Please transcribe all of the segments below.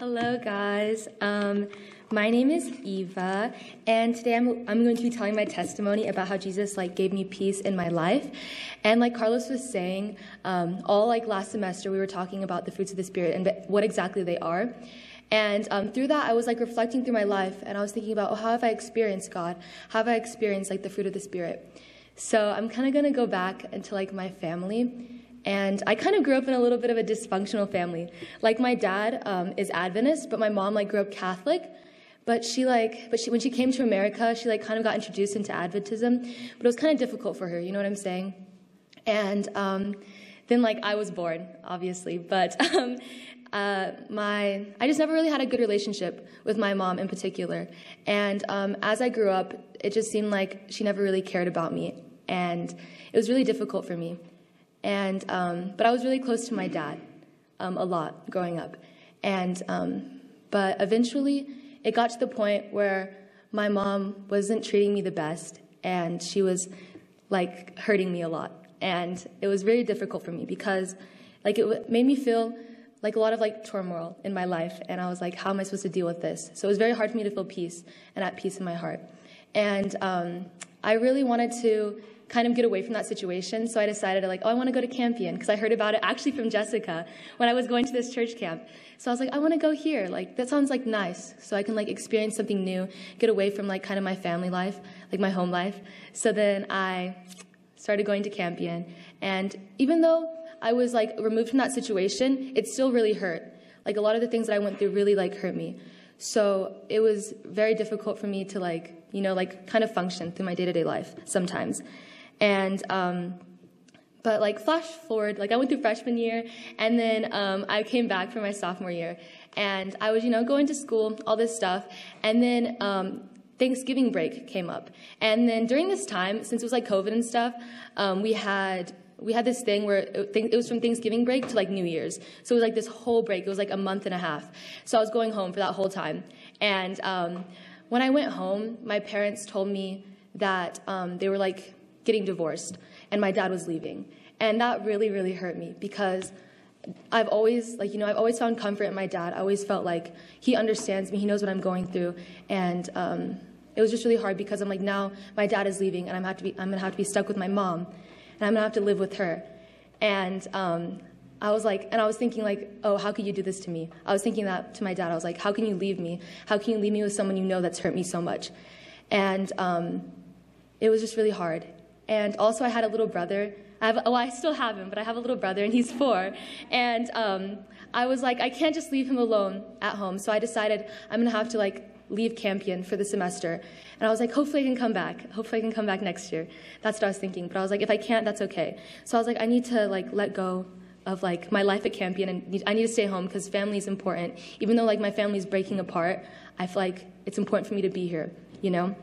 Hello, guys. My name is Eva, and today I'm going to be telling my testimony about how Jesus gave me peace in my life. And like Carlos was saying, all last semester we were talking about the fruits of the Spirit and what exactly they are. And through that, I was reflecting through my life, and I was thinking about, how have I experienced God? How have I experienced the fruit of the Spirit? So I'm kind of going to go back into my family. And I kind of grew up in a little bit of a dysfunctional family. My dad is Adventist, but my mom grew up Catholic. But when she came to America, she kind of got introduced into Adventism. But it was kind of difficult for her, you know what I'm saying? And then I was born, obviously, but I just never really had a good relationship with my mom in particular. And as I grew up, it just seemed like she never really cared about me, and it was really difficult for me. And but I was really close to my dad a lot growing up. And but eventually it got to the point where my mom wasn't treating me the best, and she was hurting me a lot, and it was really difficult for me because it made me feel a lot of turmoil in my life, and I was how am I supposed to deal with this? So it was very hard for me to feel peace and at peace in my heart. And I really wanted to kind of get away from that situation, so I decided I want to go to Campion, because I heard about it actually from Jessica when I was going to this church camp. So I was I want to go here, that sounds nice, so I can experience something new, get away from kind of my family life, my home life. So then I started going to Campion, and even though I was removed from that situation, it still really hurt. A lot of the things that I went through really hurt me. So it was very difficult for me to kind of function through my day-to-day life sometimes. And, but flash forward, I went through freshman year, and then I came back for my sophomore year, and I was, going to school, all this stuff, and then Thanksgiving break came up. And then during this time, since it was COVID and stuff, we had this thing where it was from Thanksgiving break to New Year's. So it was this whole break. It was a month and a half. So I was going home for that whole time. And when I went home, my parents told me that they were getting divorced, and my dad was leaving. And that really, really hurt me, because I've always, I've always found comfort in my dad. I always felt he understands me, he knows what I'm going through. And it was just really hard, because I'm now my dad is leaving, and I'm gonna have to be stuck with my mom, and I'm gonna have to live with her. And I was and I was thinking oh, how could you do this to me? I was thinking that to my dad. I was how can you leave me? How can you leave me with someone you know that's hurt me so much? And it was just really hard. And also I had a little brother. I still have him, but I have a little brother, and he's 4. And I was I can't just leave him alone at home. So I decided I'm gonna have to leave Campion for the semester. And I was hopefully I can come back. Hopefully I can come back next year. That's what I was thinking. But I was if I can't, that's okay. So I was I need to let go of my life at Campion, and I need to stay home, because family is important. Even though my family's breaking apart, I feel it's important for me to be here, you know?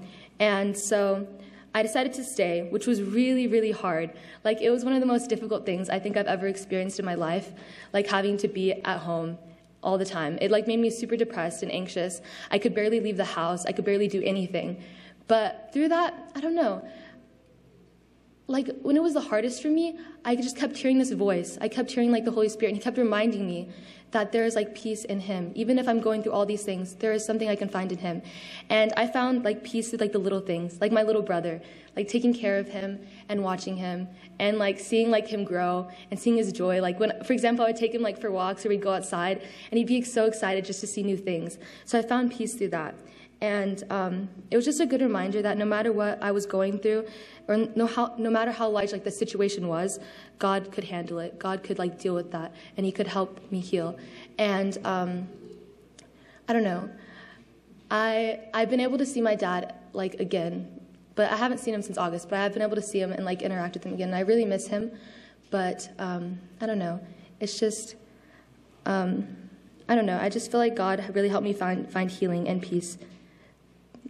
And so I decided to stay, which was really, really hard. It was one of the most difficult things I think I've ever experienced in my life, having to be at home all the time. It made me super depressed and anxious. I could barely leave the house. I could barely do anything. But through that, I don't know, when it was the hardest for me, I just kept hearing this voice. I kept hearing the Holy Spirit, and he kept reminding me that there is peace in him. Even if I'm going through all these things, there is something I can find in him. And I found peace with the little things, my little brother, taking care of him and watching him, and seeing him grow and seeing his joy. When, for example, I would take him for walks, or we'd go outside, and he'd be so excited just to see new things. So I found peace through that. And it was just a good reminder that no matter what I was going through, or no matter how large the situation was, God could handle it. God could deal with that, and he could help me heal. And I don't know, I've been able to see my dad again, but I haven't seen him since August, but I have been able to see him and interact with him again, and I really miss him. But I don't know, it's just I don't know, I just feel God really helped me find healing and peace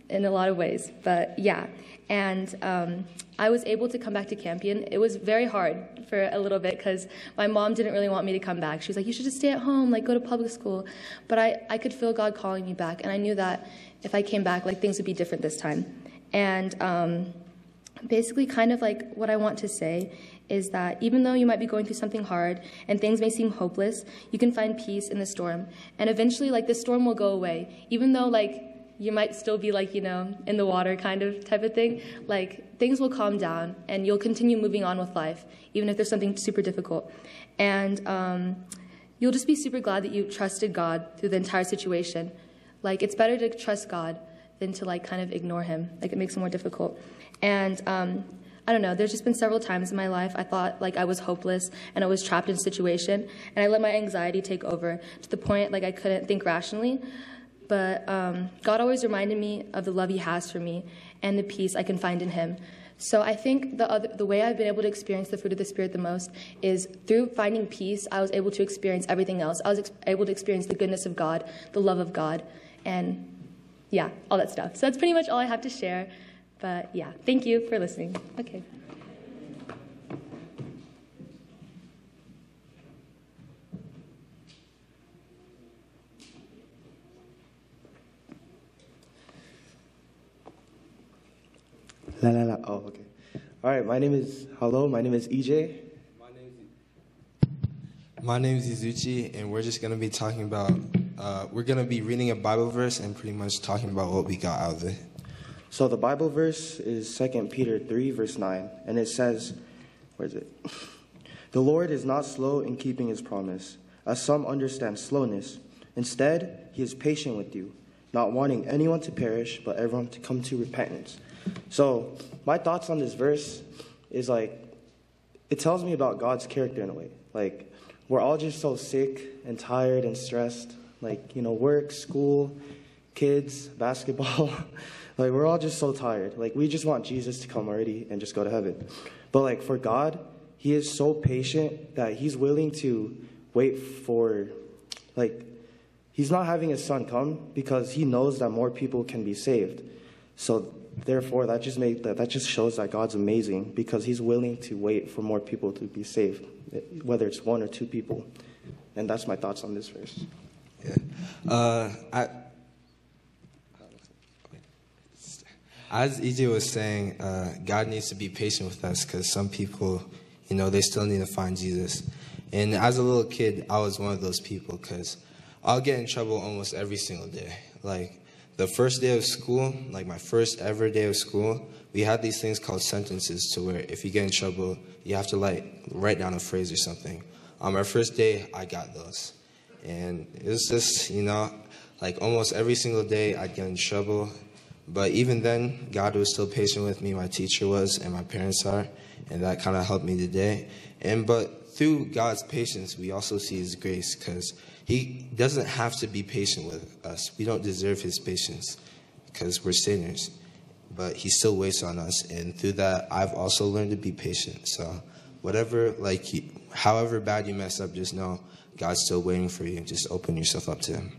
in a lot of ways. But yeah, and I was able to come back to Campion. It was very hard for a little bit, because my mom didn't really want me to come back. She was you should just stay at home, go to public school. But I could feel God calling me back, and I knew that if I came back, things would be different this time. And basically kind of like what I want to say is that even though you might be going through something hard and things may seem hopeless, you can find peace in the storm. And eventually, like, the storm will go away, even though, like, you might still be, like, you know, in the water kind of type of thing. Like, things will calm down and you'll continue moving on with life, even if there's something super difficult. And you'll just be super glad that you trusted God through the entire situation. Like, it's better to trust God than to, like, kind of ignore him. Like, it makes it more difficult. And I don't know, there's just been several times in my life I thought, like, I was hopeless and I was trapped in a situation, and I let my anxiety take over to the point, like, I couldn't think rationally. But God always reminded me of the love he has for me and the peace I can find in him. So I think the way I've been able to experience the fruit of the Spirit the most is through finding peace. I was able to experience everything else. I was able to experience the goodness of God, the love of God, and yeah, all that stuff. So that's pretty much all I have to share. But yeah, thank you for listening. Okay. La la la. Oh, okay. All right. My name is EJ. My name is Izuchi, and we're just gonna be talking about. We're gonna be reading a Bible verse and pretty much talking about what we got out of it. So the Bible verse is 2 Peter 3, verse 9, and it says, where is it? The Lord is not slow in keeping his promise, as some understand slowness. Instead, he is patient with you, not wanting anyone to perish, but everyone to come to repentance. So my thoughts on this verse is, like, it tells me about God's character in a way. Like, we're all just so sick and tired and stressed. Like, you know, work, school, kids, basketball. Like, we're all just so tired. Like, we just want Jesus to come already and just go to heaven. But, like, for God, he is so patient that he's willing to wait for, like, he's not having his son come because he knows that more people can be saved. So therefore, that just shows that God's amazing, because he's willing to wait for more people to be saved, whether it's one or two people. And that's my thoughts on this verse. Yeah. As EJ was saying, God needs to be patient with us, because some people, you know, they still need to find Jesus. And as a little kid, I was one of those people, because I'll get in trouble almost every single day. Like, the first day of school, like my first ever day of school, we had these things called sentences, to where if you get in trouble, you have to, like, write down a phrase or something. On my first day, I got those. And it was just, you know, like, almost every single day I'd get in trouble. But even then, God was still patient with me, my teacher was, and my parents are, and that kind of helped me today. But through God's patience, we also see his grace, because he doesn't have to be patient with us. We don't deserve his patience, because we're sinners. But he still waits on us, and through that, I've also learned to be patient. So whatever, like, however bad you mess up, just know God's still waiting for you. Just open yourself up to him.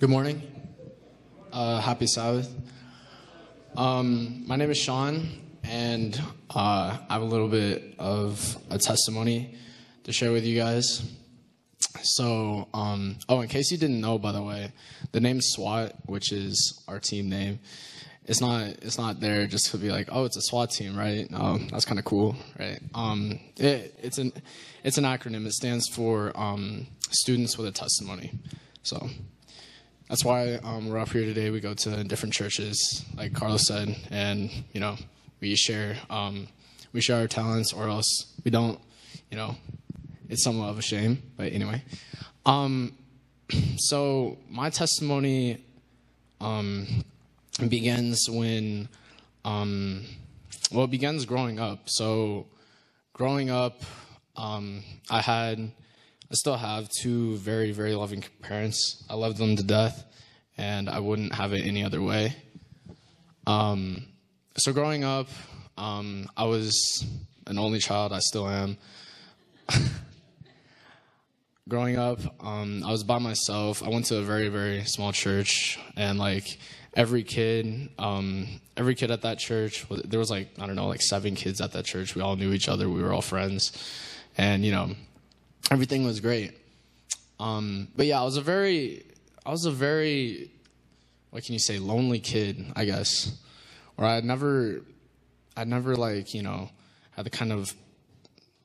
Good morning. Happy Sabbath. My name is Sean, and I have a little bit of a testimony to share with you guys. So, in case you didn't know, by the way, the name SWAT, which is our team name, it's not there just to be like, oh, it's a SWAT team, right? That's kind of cool, right? It's an acronym. It stands for Students with a Testimony. So that's why we're up here today. We go to different churches, like Carlos said, and, you know, we share our talents, or else we don't, you know, it's somewhat of a shame. But anyway, so my testimony begins when, it begins growing up. So growing up, I still have two very, very loving parents. I love them to death, and I wouldn't have it any other way. So growing up, I was an only child. I still am. Growing up, I was by myself. I went to a very, very small church, and, like, every kid at that church, there was, like, I don't know, like, 7 kids at that church. We all knew each other. We were all friends, and, you know, everything was great. But yeah, I was a very, what can you say, lonely kid, I guess. Or I never like, you know, had to kind of,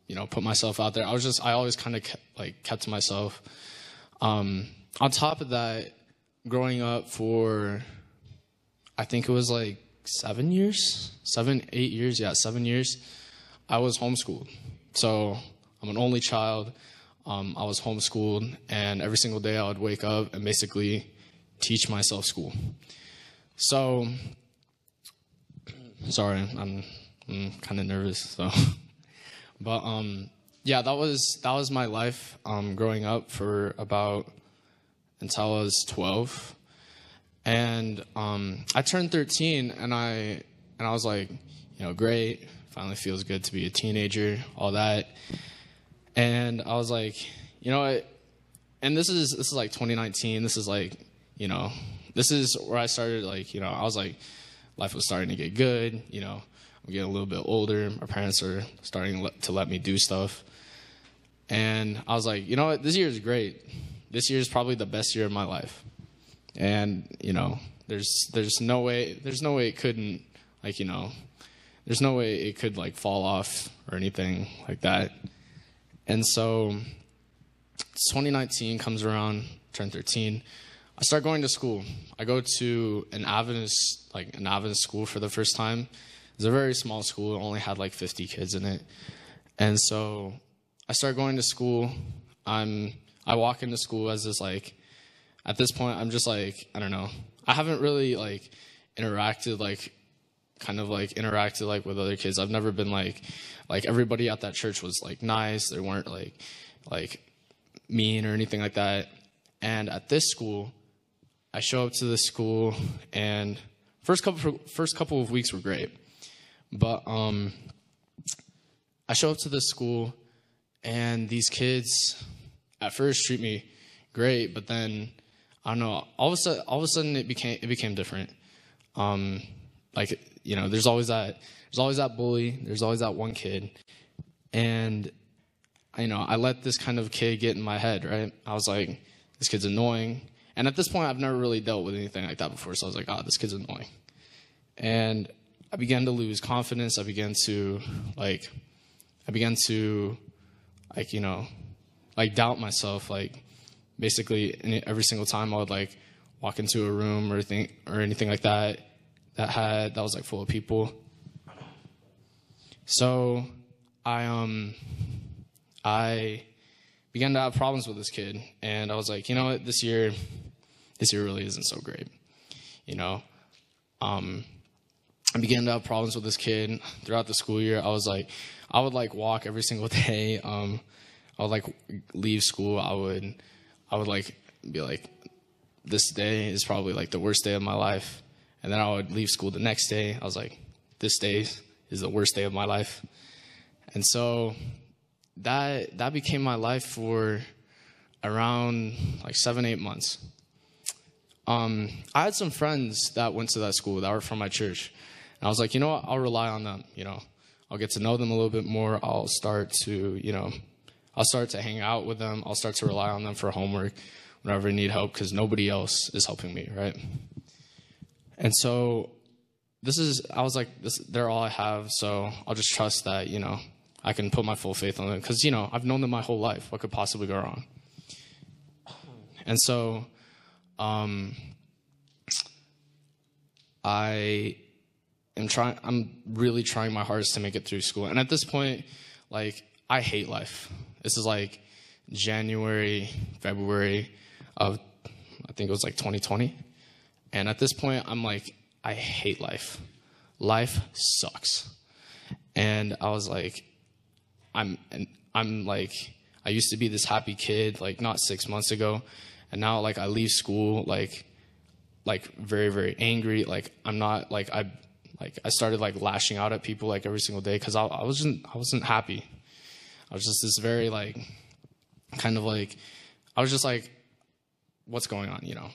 you know, put myself out there. I always kind of kept to myself. On top of that, growing up for, I think it was like 7 years, 7, 8 years. Yeah, 7 years. I was homeschooled. So I'm an only child. I was homeschooled, and every single day I would wake up and basically teach myself school. So, sorry, I'm kind of nervous. So, but yeah, that was my life growing up for about until I was 12, and I turned 13, and I was like, you know, great, finally feels good to be a teenager, all that. And I was like, you know, and this is like 2019. This is like, you know, this is where I started, like, you know, I was like, life was starting to get good. You know, I'm getting a little bit older. My parents are starting to let me do stuff. And I was like, you know what, this year is great. This year is probably the best year of my life. And, you know, there's no way it couldn't, like, you know, there's no way it could like fall off or anything like that. And so 2019 comes around, turn 13. I start going to school. I go to an Adventist school for the first time. It's a very small school. It only had like 50 kids in it. And so I start going to school. I walk into school as this, like, at this point, I'm just like, I don't know. I haven't really like interacted like kind of like interacted like with other kids. I've never been like everybody at that church was like nice. They weren't like mean or anything like that. And at this school, I show up to the school, and first couple of weeks were great. But I show up to this school, and these kids at first treat me great, but then I don't know, all of a sudden it became different. Like, you know, there's always that bully. There's always that one kid. And, you know, I let this kind of kid get in my head, right? I was like, this kid's annoying. And at this point, I've never really dealt with anything like that before. So I was like, oh, this kid's annoying. And I began to lose confidence. I began to, you know, like doubt myself. Like basically every single time I would like walk into a room or anything like that, that was like full of people. So I began to have problems with this kid, and I was like, you know what, this year really isn't so great. You know, I began to have problems with this kid throughout the school year. I was like, I would like walk every single day. I would like leave school. I would like be like, this day is probably like the worst day of my life. And then I would leave school the next day. I was like, this day is the worst day of my life. And so that became my life for around like 7, 8 months. I had some friends that went to that school that were from my church. And I was like, you know what? I'll rely on them. You know, I'll get to know them a little bit more. I'll start to, you know, I'll start to hang out with them. I'll start to rely on them for homework whenever I need help, because nobody else is helping me, right? And so I was like, they're all I have. So I'll just trust that, you know, I can put my full faith on them, because, you know, I've known them my whole life. What could possibly go wrong? And so I'm really trying my hardest to make it through school. And at this point, like, I hate life. This is like January, February of, I think it was like 2020. And at this point, I'm like, I hate life. Life sucks. And I was like, I'm like, I used to be this happy kid, like not 6 months ago. And now like I leave school, like very, very angry. Like I'm not like, I started like lashing out at people like every single day. 'Cause I wasn't happy. I was just this very like, kind of like, I was just like, what's going on, you know?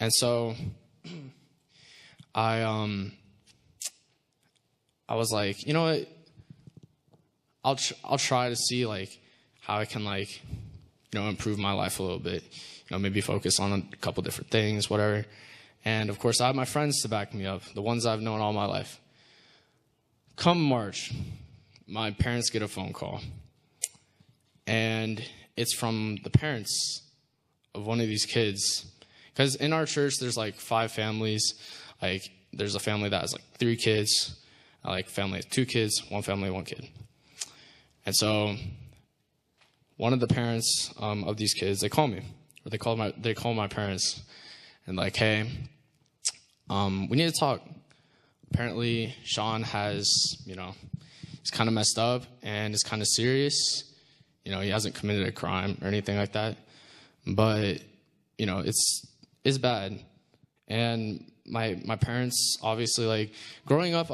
And so I was like, you know what, I'll try to see like how I can like you know, improve my life a little bit, you know, maybe focus on a couple different things, whatever. And of course, I have my friends to back me up, the ones I've known all my life. Come March, my parents get a phone call, and it's from the parents of one of these kids. Because in our church, there's like 5 families. Like, there's a family that has like 3 kids, like family with 2 kids, one family, 1 kid. And so one of the parents of these kids, they call me, or they call my parents, and like, hey, we need to talk. Apparently, Sean has, you know, he's kind of messed up and it's kind of serious. You know, he hasn't committed a crime or anything like that, but you know, it's bad. And my parents, obviously, like, growing up,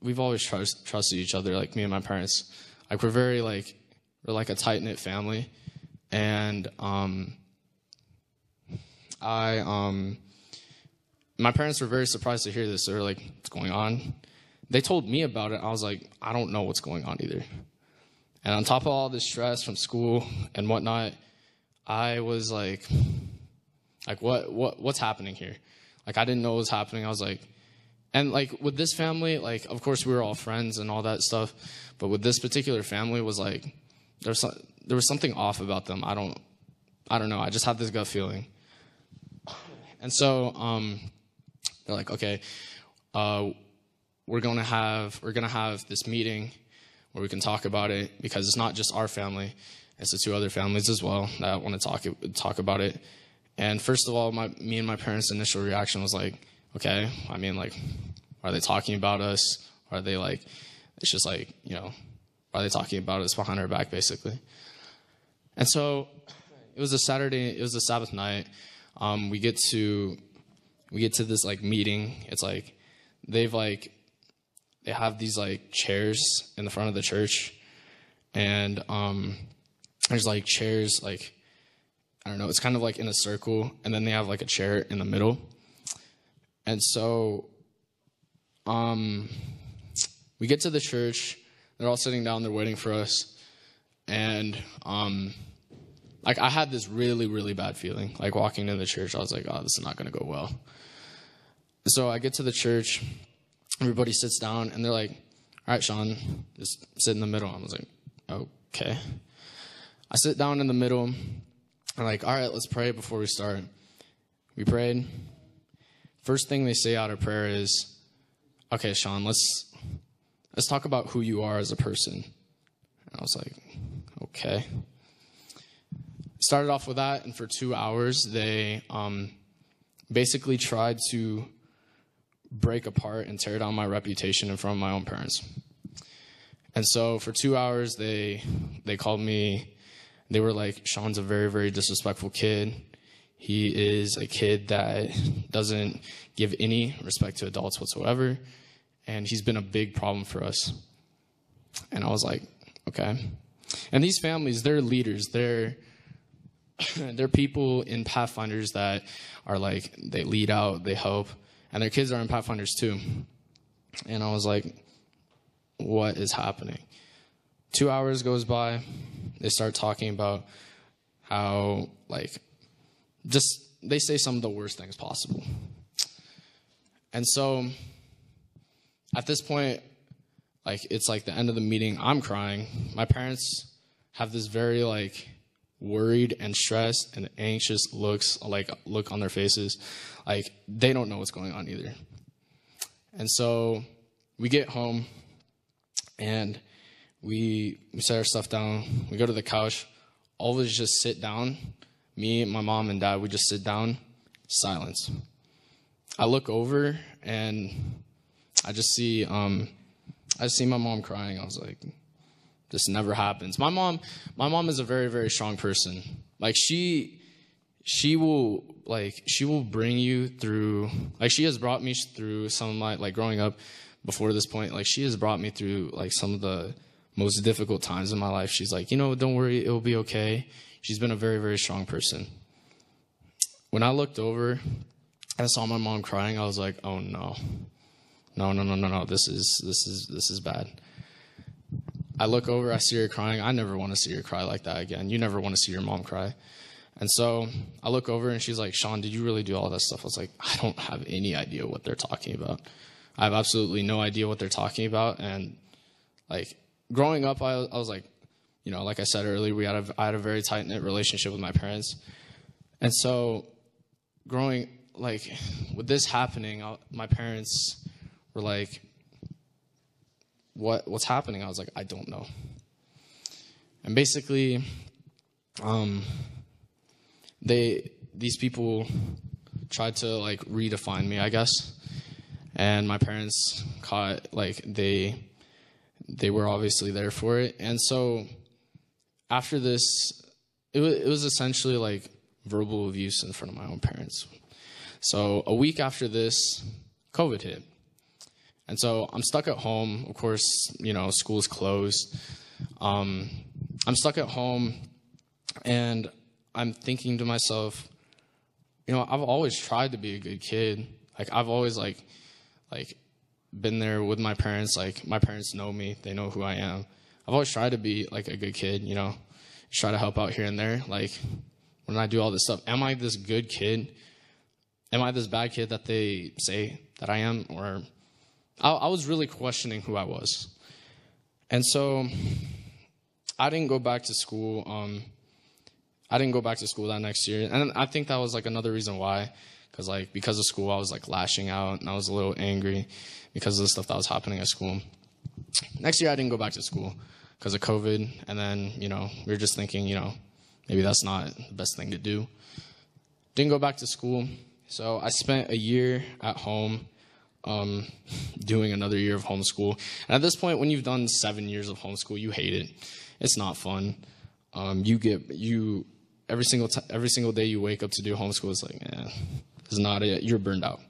we've always trusted each other, like, me and my parents. Like, we're very, like, we're like a tight-knit family. And my parents were very surprised to hear this. They were like, what's going on? They told me about it. I was like, I don't know what's going on either. And on top of all this stress from school and whatnot, I was like, what's happening here? Like, I didn't know what was happening. I was like, and like with this family, like, of course we were all friends and all that stuff, but with this particular family was like, there was something off about them. I don't know. I just had this gut feeling. And so they're like, okay, we're gonna have this meeting where we can talk about it, because it's not just our family; it's the 2 other families as well that want to talk about it. And first of all, me and my parents' initial reaction was like, okay, I mean, like, are they talking about us? Are they like, it's just like, you know, are they talking about us behind our back, basically? And so it was a Saturday. It was a Sabbath night. We get to this like meeting. It's like they have these like chairs in the front of the church, and there's like chairs, like, I don't know, it's kind of like in a circle, and then they have like a chair in the middle. And so we get to the church, they're all sitting down, they're waiting for us, and like, I had this really, really bad feeling. Like, walking into the church, I was like, oh, this is not going to go well. So I get to the church, everybody sits down, and they're like, all right, Sean, just sit in the middle. I was like, okay. I sit down in the middle, and like, all right, let's pray before we start. We prayed. First thing they say out of prayer is, okay, Sean, let's talk about who you are as a person. And I was like, okay. Started off with that, and for 2 hours, they basically tried to break apart and tear down my reputation in front of my own parents. And so for 2 hours, they called me. They were like, Sean's a very, very disrespectful kid. He is a kid that doesn't give any respect to adults whatsoever, and he's been a big problem for us. And I was like, okay. And these families, they're leaders. They're people in Pathfinders that are like, they lead out, they help, and their kids are in Pathfinders too. And I was like, what is happening? 2 hours goes by, they start talking about how, like, just, they say some of the worst things possible. And so at this point, like, it's like the end of the meeting, I'm crying. My parents have this very, like, worried and stressed and anxious look on their faces. Like, they don't know what's going on either. And so we get home, and we set our stuff down. We go to the couch. All of us just sit down. Me, my mom, and dad, we just sit down. Silence. I look over, and I just see my mom crying. I was like, this never happens. My mom is a very, very strong person. Like, she will bring you through, like, she has brought me through some of my, like, growing up before this point, like, she has brought me through, like, some of the most difficult times in my life. She's like, you know, don't worry, it'll be okay. She's been a very, very strong person. When I looked over and saw my mom crying, I was like, oh no. No, this is bad. I look over, I see her crying. I never want to see her cry like that again. You never want to see your mom cry. And so I look over and she's like, Sean, did you really do all that stuff? I was like, I don't have any idea what they're talking about. I have absolutely no idea what they're talking about. And like growing up, I was like, you know, like I said earlier, I had a very tight-knit relationship with my parents. And so growing, like with this happening, my parents were like, what's happening? I was like, I don't know. And basically, these people tried to like redefine me, I guess. And my parents caught, like they were obviously there for it. And so after this, it was essentially like verbal abuse in front of my own parents. So a week after this, COVID hit. And so I'm stuck at home. Of course, you know, school's closed. I'm stuck at home and I'm thinking to myself, you know, I've always tried to be a good kid. Like I've always like been there with my parents. Like my parents know me, they know who I am. I've always tried to be like a good kid, you know, try to help out here and there. Like when I do all this stuff, am I this good kid? Am I this bad kid that they say that I am? Or I was really questioning who I was. And so I didn't go back to school. I didn't go back to school that next year. And I think that was like another reason why, because of school, I was like lashing out and I was a little angry because of the stuff that was happening at school. Next year, I didn't go back to school because of COVID. And then, you know, we were just thinking, you know, maybe that's not the best thing to do. Didn't go back to school. So I spent a year at home doing another year of homeschool. And at this point, when you've done 7 years of homeschool, you hate it. It's not fun. Every single day you wake up to do homeschool, it's like, man, this is not it. You're burned out.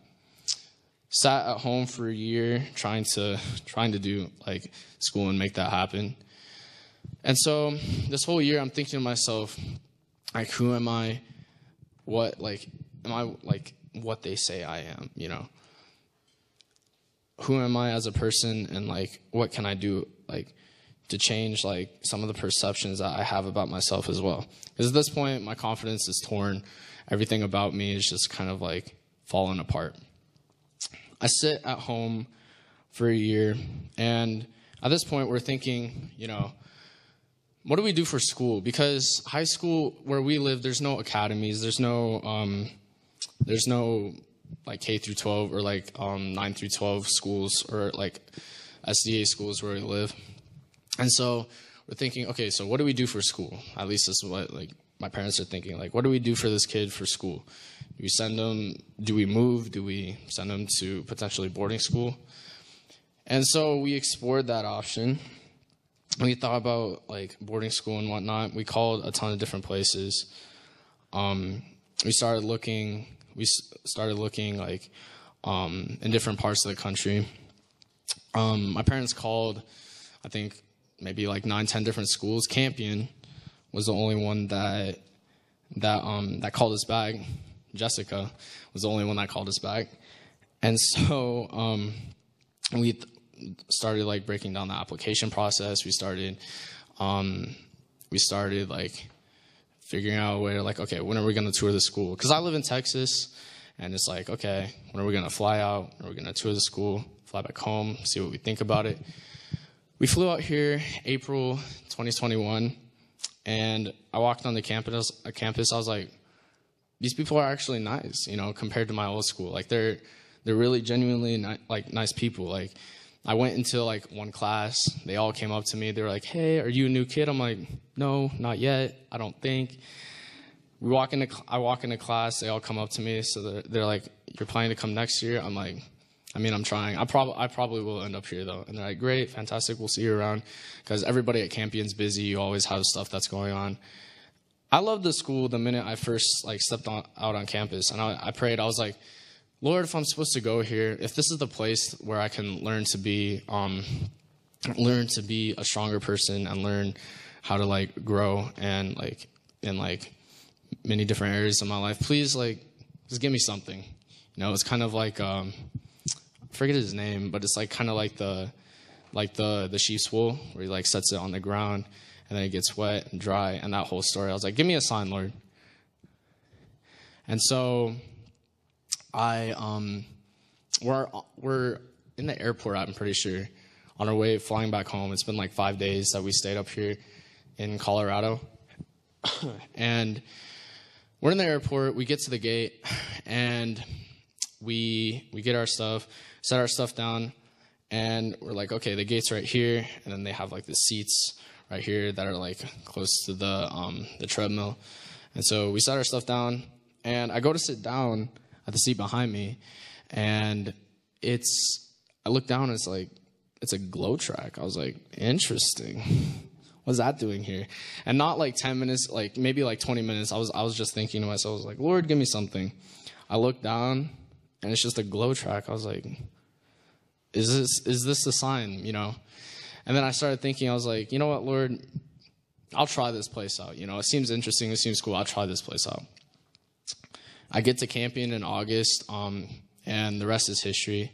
Sat at home for a year trying to do like school and make that happen. And so this whole year I'm thinking to myself, like, who am I? What, like, am I like what they say I am, you know? Who am I as a person, and like what can I do like to change like some of the perceptions that I have about myself as well? Because at this point my confidence is torn. Everything about me is just kind of like falling apart. I sit at home for a year, and at this point we're thinking, you know, what do we do for school? Because high school where we live, there's no academies, there's no like K through 12 or like 9 through 12 schools or like SDA schools where we live. And so we're thinking, okay, so what do we do for school? At least this is what like my parents are thinking. Like, what do we do for this kid for school? Do we send them? Do we move? Do we send them to potentially boarding school? And so we explored that option. We thought about like boarding school and whatnot. We called a ton of different places. We started looking like in different parts of the country. My parents called, I think, maybe like 9, 10 different schools. Campion was the only one that called us back. Jessica was the only one that called us back. And so we started like breaking down the application process. We started like figuring out a way to like, okay, when are we going to tour the school? Because I live in Texas, and it's like, okay, when are we going to fly out? When are we going to tour the school? Fly back home, see what we think about it. We flew out here April 2021, and I walked on the campus. I was like, these people are actually nice, you know, compared to my old school. Like they're really genuinely like nice people. Like I went into like one class, they all came up to me. They were like, "Hey, are you a new kid?" I'm like, "No, not yet. I don't think." I walk into class, they all come up to me. So they're like, "You're planning to come next year?" I'm like, "I mean, I'm trying. I probably will end up here, though." And they're like, "Great, fantastic. We'll see you around." Because everybody at Campion's busy. You always have stuff that's going on. I loved the school the minute I first like stepped out on campus. And I prayed. I was like, "Lord, if I'm supposed to go here, if this is the place where I can learn to be a stronger person and learn how to like grow and like in like many different areas of my life, please like just give me something." You know, it's kind of like, forget his name, but it's like kind of like the like the sheep's wool, where he like sets it on the ground and then it gets wet and dry, and that whole story. I was like, give me a sign, Lord. And so I we're in the airport, I'm pretty sure, on our way flying back home. It's been like 5 days that we stayed up here in Colorado. And we're in the airport, we get to the gate, and we get our stuff, set our stuff down, and we're like, okay, the gate's right here, and then they have like the seats right here that are like close to the treadmill. And so we set our stuff down, and I go to sit down at the seat behind me, and I look down and it's a glow track. I was like, interesting. What's that doing here? And not like 10 minutes, like maybe like 20 minutes, I was just thinking to myself, I was like, Lord, give me something. I look down and it's just a glow track. I was like, is this a sign, you know? And then I started thinking, I was like, you know what, Lord, I'll try this place out. You know, it seems interesting, it seems cool, I'll try this place out. I get to Campion in August, and the rest is history.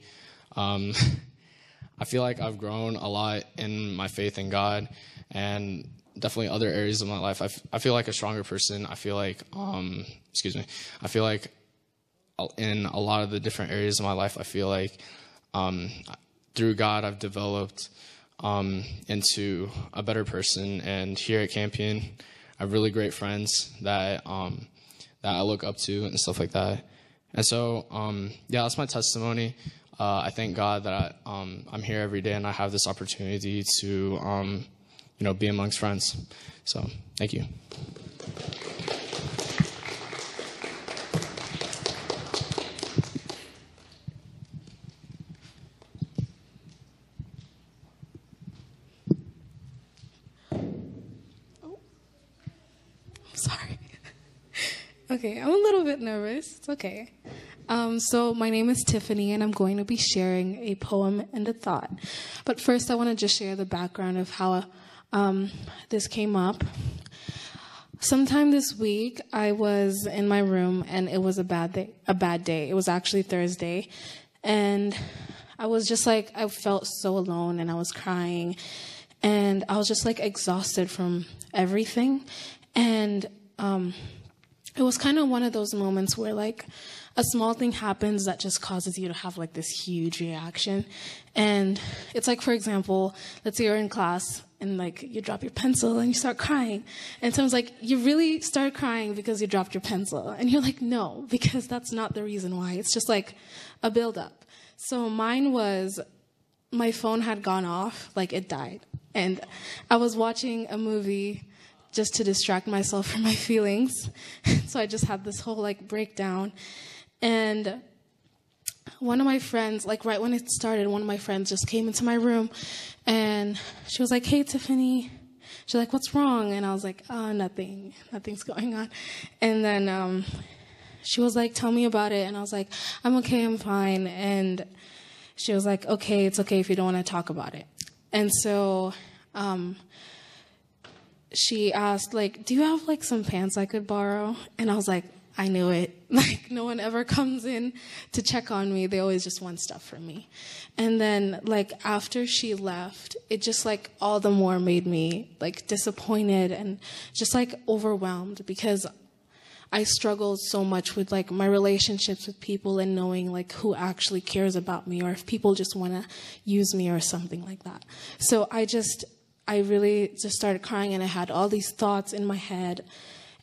I feel like I've grown a lot in my faith in God, and definitely other areas of my life. I feel like a stronger person. I feel like, I feel like in a lot of the different areas of my life, I feel like through God I've developed into a better person. And here at Campion, I have really great friends that I look up to and stuff like that. And so, yeah, that's my testimony. I thank God that I'm here every day and I have this opportunity to, you know, be amongst friends. So, thank you. Oh, I'm sorry. Okay, I'm a little bit nervous. It's okay. So my name is Tiffany, and I'm going to be sharing a poem and a thought. But first, I want to just share the background of how this came up. Sometime this week, I was in my room, and it was a bad day. It was actually Thursday, and I was just like, I felt so alone, and I was crying, and I was just like exhausted from everything. And it was kind of one of those moments where like a small thing happens that just causes you to have like this huge reaction. And it's like, for example, let's say you're in class and like you drop your pencil and you start crying. And someone's like, you really start crying because you dropped your pencil. And you're like, no, because that's not the reason why. It's just like a buildup. So mine was, my phone had gone off, like it died. And I was watching a movie just to distract myself from my feelings. So I just had this whole like breakdown. And one of my friends, like right when it started, one of my friends just came into my room and she was like, hey, Tiffany. She's like, what's wrong? And I was like, oh, nothing. Nothing's going on. And then she was like, tell me about it. And I was like, I'm okay, I'm fine. And she was like, okay, it's okay if you don't want to talk about it. And so she asked, like, do you have like some pants I could borrow? And I was like, I knew it. Like, no one ever comes in to check on me. They always just want stuff from me. And then, like, after she left, it just, like, all the more made me, like, disappointed and just, like, overwhelmed, because I struggled so much with, like, my relationships with people and knowing, like, who actually cares about me or if people just want to use me or something like that. So I really just started crying, and I had all these thoughts in my head.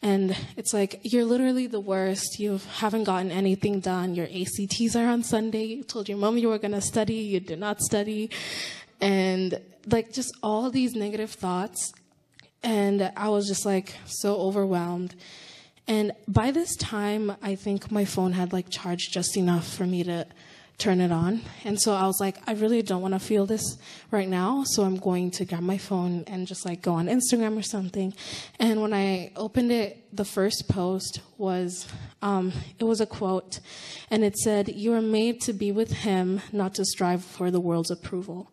And it's like, you're literally the worst. You haven't gotten anything done. Your ACTs are on Sunday. You told your mom you were going to study. You did not study. And like just all these negative thoughts. And I was just like so overwhelmed. And by this time, I think my phone had like charged just enough for me to turn it on. And so I was like, I really don't want to feel this right now. So I'm going to grab my phone and just like go on Instagram or something. And when I opened it, the first post was, it was a quote, and it said, you are made to be with him, not to strive for the world's approval.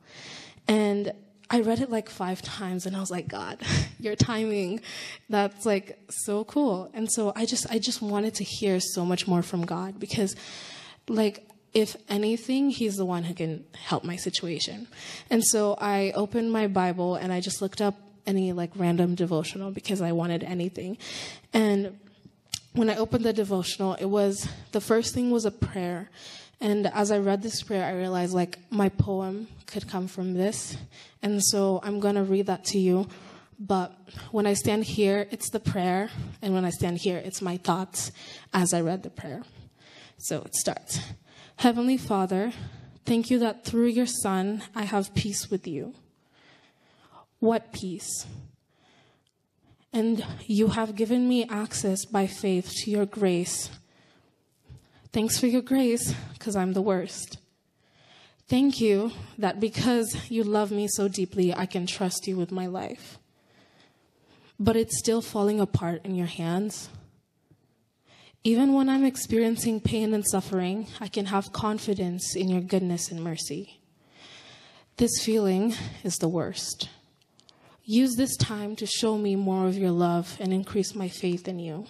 And I read it like 5 times, and I was like, God, your timing, that's like so cool. And so I just wanted to hear so much more from God, because like, if anything, he's the one who can help my situation. And so I opened my Bible and I just looked up any like random devotional because I wanted anything. And when I opened the devotional, it was, the first thing was a prayer. And as I read this prayer, I realized like my poem could come from this. And so I'm going to read that to you. But when I stand here, it's the prayer. And when I stand here, it's my thoughts as I read the prayer. So it starts. Heavenly Father, thank you that through your Son, I have peace with you. What peace? And you have given me access by faith to your grace. Thanks for your grace, because I'm the worst. Thank you that because you love me so deeply, I can trust you with my life. But it's still falling apart in your hands. Even when I'm experiencing pain and suffering, I can have confidence in your goodness and mercy. This feeling is the worst. Use this time to show me more of your love and increase my faith in you.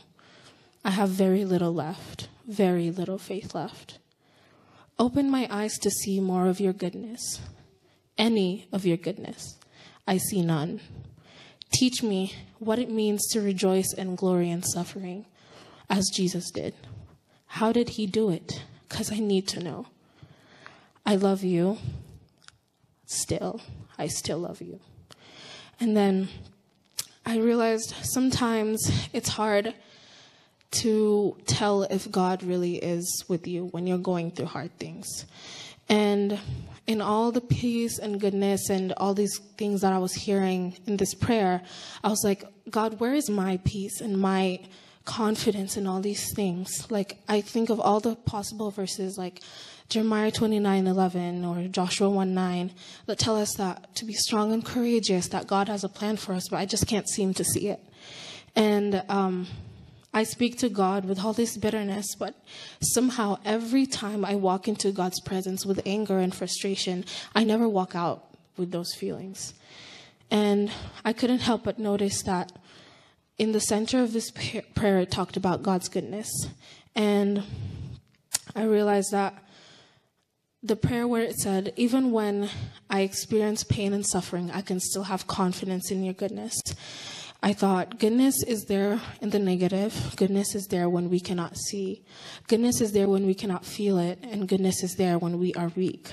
I have very little left, very little faith left. Open my eyes to see more of your goodness, any of your goodness. I see none. Teach me what it means to rejoice and glory in suffering, as Jesus did. How did he do it? Because I need to know. I love you. Still, I still love you. And then I realized sometimes it's hard to tell if God really is with you when you're going through hard things. And in all the peace and goodness and all these things that I was hearing in this prayer, I was like, God, where is my peace and my confidence in all these things? Like, I think of all the possible verses like Jeremiah 29:11 or Joshua 1:9 that tell us that to be strong and courageous, that God has a plan for us, but I just can't seem to see it. And I speak to God with all this bitterness, but somehow every time I walk into God's presence with anger and frustration, I never walk out with those feelings. And I couldn't help but notice that in the center of this prayer, it talked about God's goodness. And I realized that the prayer where it said, even when I experience pain and suffering, I can still have confidence in your goodness. I thought, goodness is there in the negative. Goodness is there when we cannot see. Goodness is there when we cannot feel it. And goodness is there when we are weak.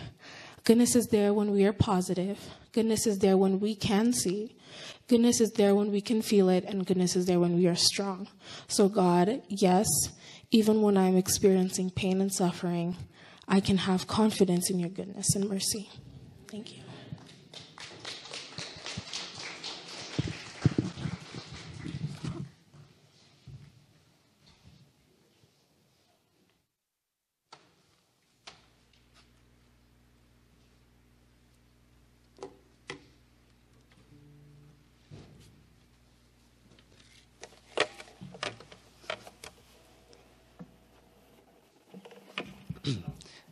Goodness is there when we are positive. Goodness is there when we can see. Goodness is there when we can feel it, and goodness is there when we are strong. So God, yes, even when I'm experiencing pain and suffering, I can have confidence in your goodness and mercy. Thank you.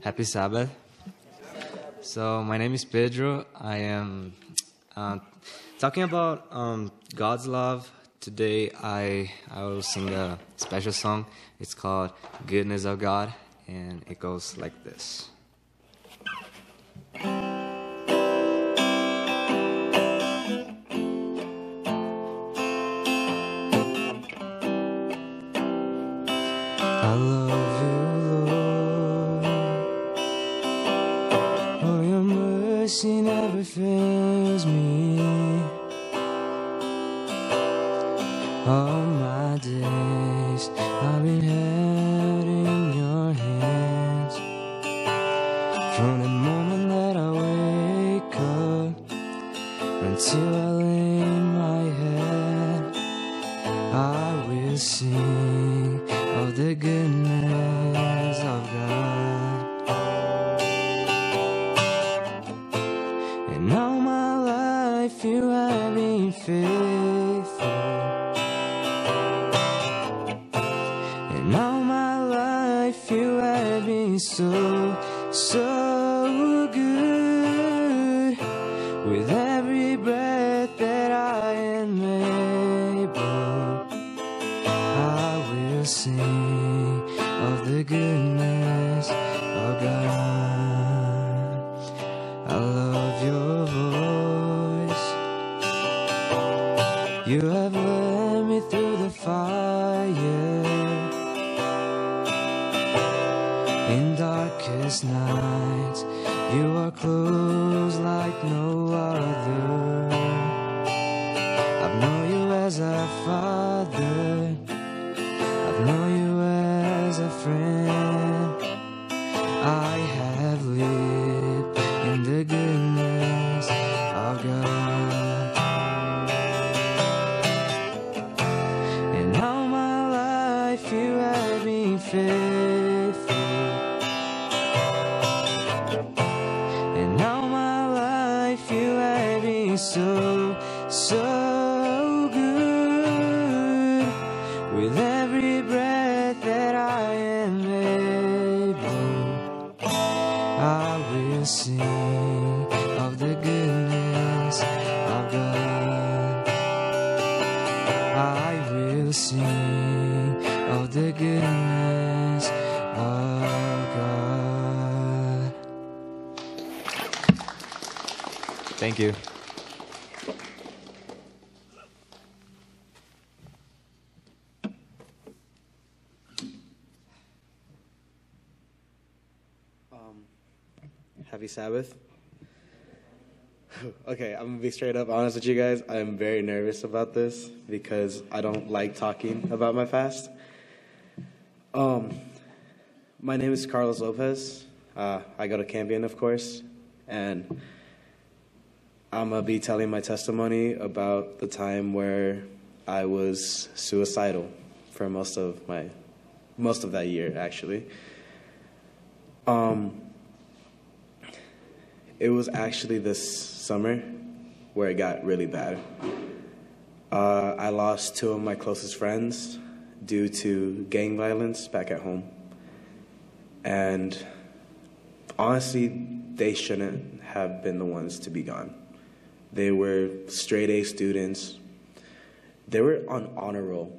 Happy Sabbath. So my name is Pedro. I am talking about God's love. Today I will sing a special song. It's called Goodness of God, and it goes like this. Sing of the goodness of God. You have led me through the fire, in darkest nights. You are close like no other. I've known you as a father, I've known you as a friend. I have lived in the goodness of God. And all my life you have been faithful. And all my life you have been so good. With every breath that I am able, I will sing of the goodness of God. I will sing of the goodness of God. Thank you. Happy Sabbath. Okay, I'm gonna be straight up honest with you guys. I'm very nervous about this because I don't like talking about my fast. My name is Carlos Lopez. I go to Campion, of course, and I'm gonna be telling my testimony about the time where I was suicidal for most of that year, actually. It was actually this summer where it got really bad. I lost two of my closest friends due to gang violence back at home. And honestly, they shouldn't have been the ones to be gone. They were straight A students. They were on honor roll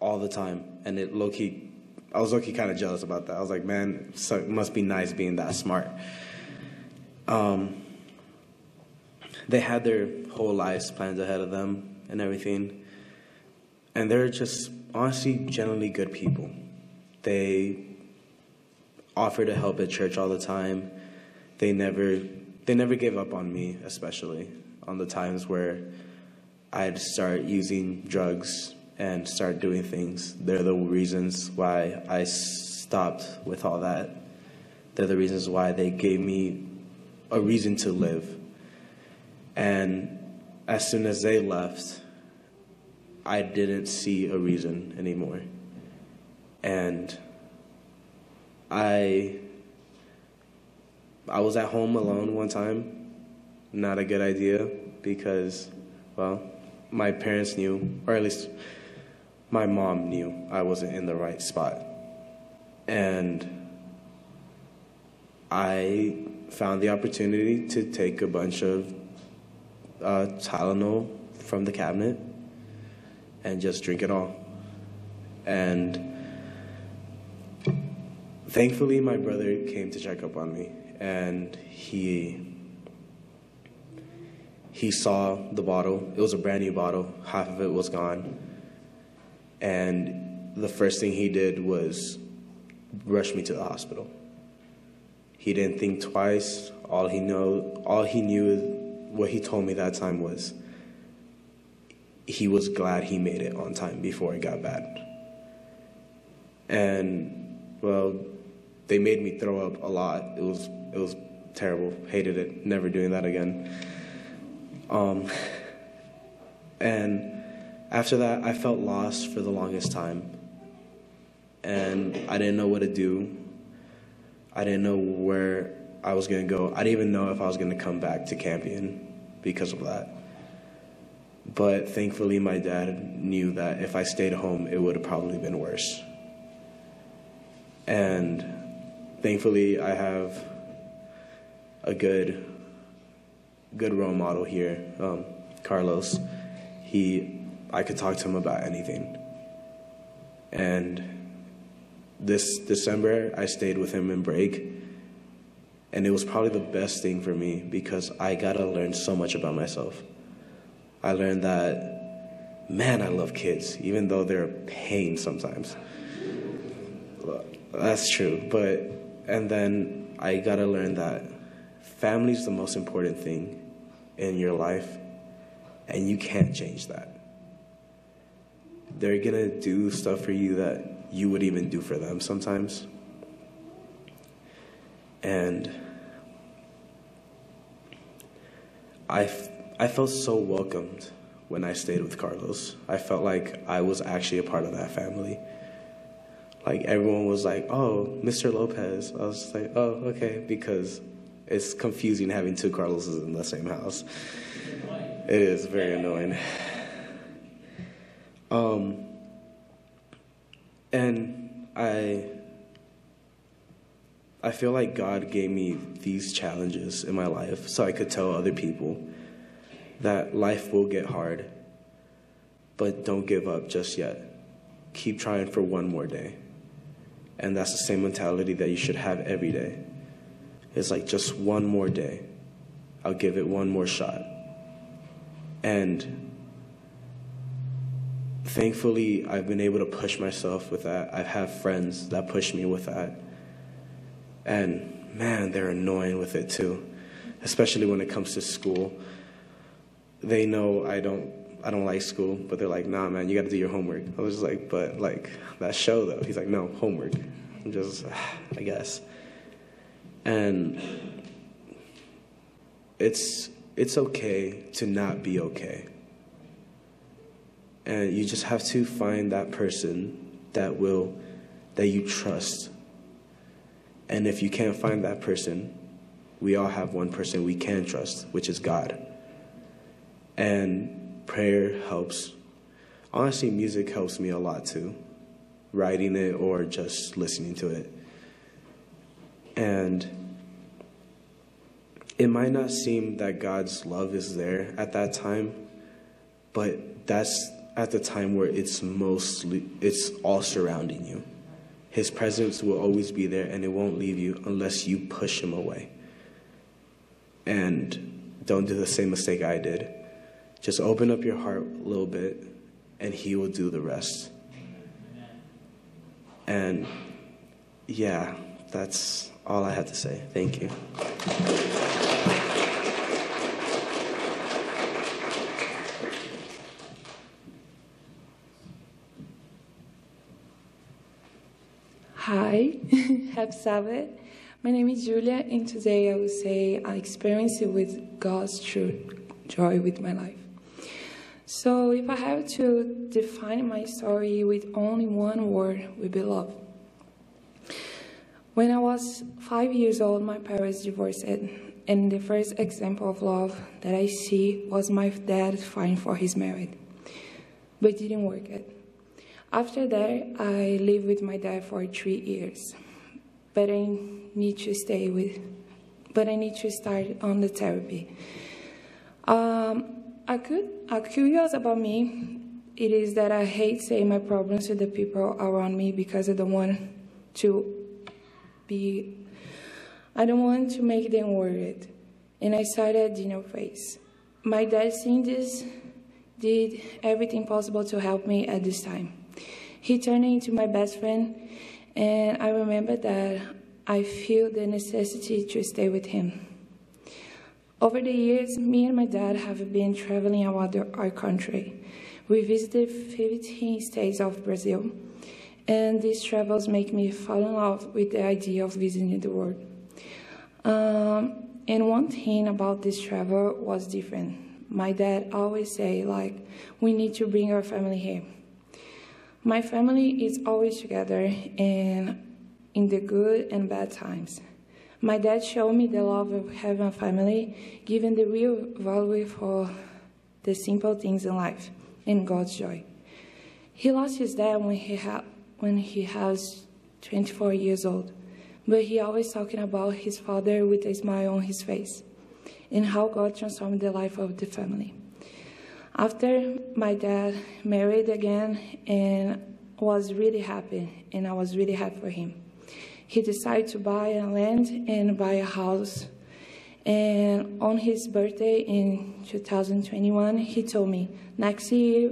all the time. And it low-key, I was low-key kind of jealous about that. I was like, man, so it must be nice being that smart. They had their whole lives planned ahead of them and everything. And they're just honestly generally good people. They offer to help at church all the time. They never gave up on me, especially on the times where I'd start using drugs and start doing things. They're the reasons why I stopped with all that. They're the reasons why they gave me a reason to live. And as soon as they left, I didn't see a reason anymore. And I was at home alone one time. Not a good idea because, well, my parents knew, or at least my mom knew I wasn't in the right spot. And I found the opportunity to take a bunch of Tylenol from the cabinet and just drink it all. And thankfully, my brother came to check up on me, and he saw the bottle. It was a brand new bottle. Half of it was gone. And the first thing he did was rush me to the hospital. He didn't think twice. All he knew, what he told me that time was he was glad he made it on time before it got bad. And, well, they made me throw up a lot. It was terrible. Hated it. Never doing that again. And after that, I felt lost for the longest time. And I didn't know what to do. I didn't know where I was going to go. I didn't even know if I was going to come back to Campion because of that. But thankfully, my dad knew that if I stayed home, it would have probably been worse. And thankfully, I have a good role model here, Carlos. I could talk to him about anything. And this December, I stayed with him in break, and it was probably the best thing for me because I got to learn so much about myself. I learned that Man, I love kids, even though they're a pain sometimes. That's true. But, and then I got to learn that family's the most important thing in your life, and you can't change that. They're going to do stuff for you that you would even do for them sometimes. And I felt so welcomed when I stayed with Carlos. I felt like I was actually a part of that family. Like, everyone was like, oh, Mr. Lopez. I was like, oh, okay, because it's confusing having two Carloses in the same house. It is very annoying. And I feel like God gave me these challenges in my life so I could tell other people that life will get hard, but don't give up just yet. Keep trying for one more day. And that's the same mentality that you should have every day. It's like, just one more day. I'll give it one more shot. And thankfully, I've been able to push myself with that. I've had friends that push me with that. And man, they're annoying with it too, especially when it comes to school. They know I don't like school, but they're like, nah, man, you got to do your homework. I was just like, but like that show though. He's like, no, homework. I'm just, I guess. And it's okay to not be okay. And you just have to find that person that you trust. And if you can't find that person, we all have one person we can trust, which is God. And prayer helps. Honestly, music helps me a lot too. Writing it or just listening to it. And it might not seem that God's love is there at that time, but that's at the time where it's all surrounding you. His presence will always be there, and it won't leave you unless you push him away. And don't do the same mistake I did. Just open up your heart a little bit, and he will do the rest. And yeah, that's all I have to say. Thank you. Hi, Hab Sabbath. My name is Julia, and today I will say I experienced it with God's true joy with my life. So if I have to define my story with only one word, it would be love. When I was 5 years old, my parents divorced, and the first example of love that I see was my dad fighting for his marriage, but it didn't work out. After that, I lived with my dad for 3 years, but I need to start on the therapy. A curious about me, it is that I hate saying my problems to the people around me because I don't want to make them worried. And I started a dinner phase. My dad, seeing this, did everything possible to help me at this time. He turned into my best friend, and I remember that I feel the necessity to stay with him. Over the years, me and my dad have been traveling around our country. We visited 15 states of Brazil, and these travels make me fall in love with the idea of visiting the world. And one thing about this travel was different. My dad always say, like, we need to bring our family here. My family is always together, and in the good and bad times. My dad showed me the love of having a family, giving the real value for the simple things in life, and God's joy. He lost his dad when he was 24 years old, but he always talking about his father with a smile on his face, and how God transformed the life of the family. After, my dad married again and was really happy, and I was really happy for him. He decided to buy a land and buy a house. And on his birthday in 2021, he told me, next year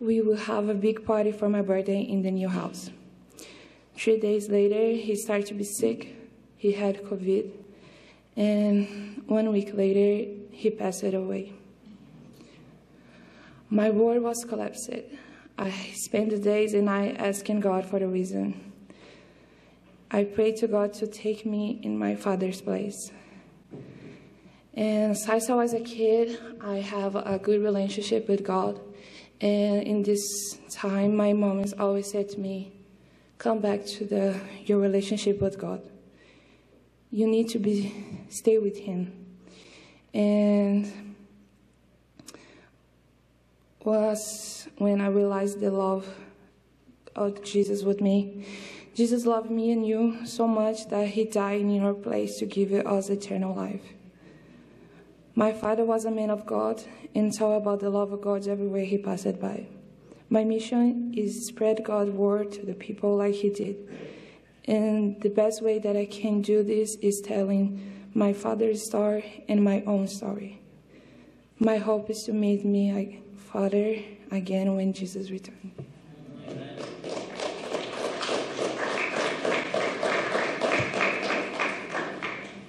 we will have a big party for my birthday in the new house. 3 days later, he started to be sick. He had COVID. And 1 week later, he passed away. My world was collapsed. I spent the days and night asking God for the reason. I prayed to God to take me in my father's place. And since I was a kid, I have a good relationship with God. And in this time, my mom has always said to me, come back to your relationship with God. You need to stay with him. And was when I realized the love of Jesus with me. Jesus loved me and you so much that he died in your place to give us eternal life. My father was a man of God and taught about the love of God everywhere he passed by. My mission is spread God's word to the people like he did. And the best way that I can do this is telling my father's story and my own story. My hope is to meet my father again when Jesus returns.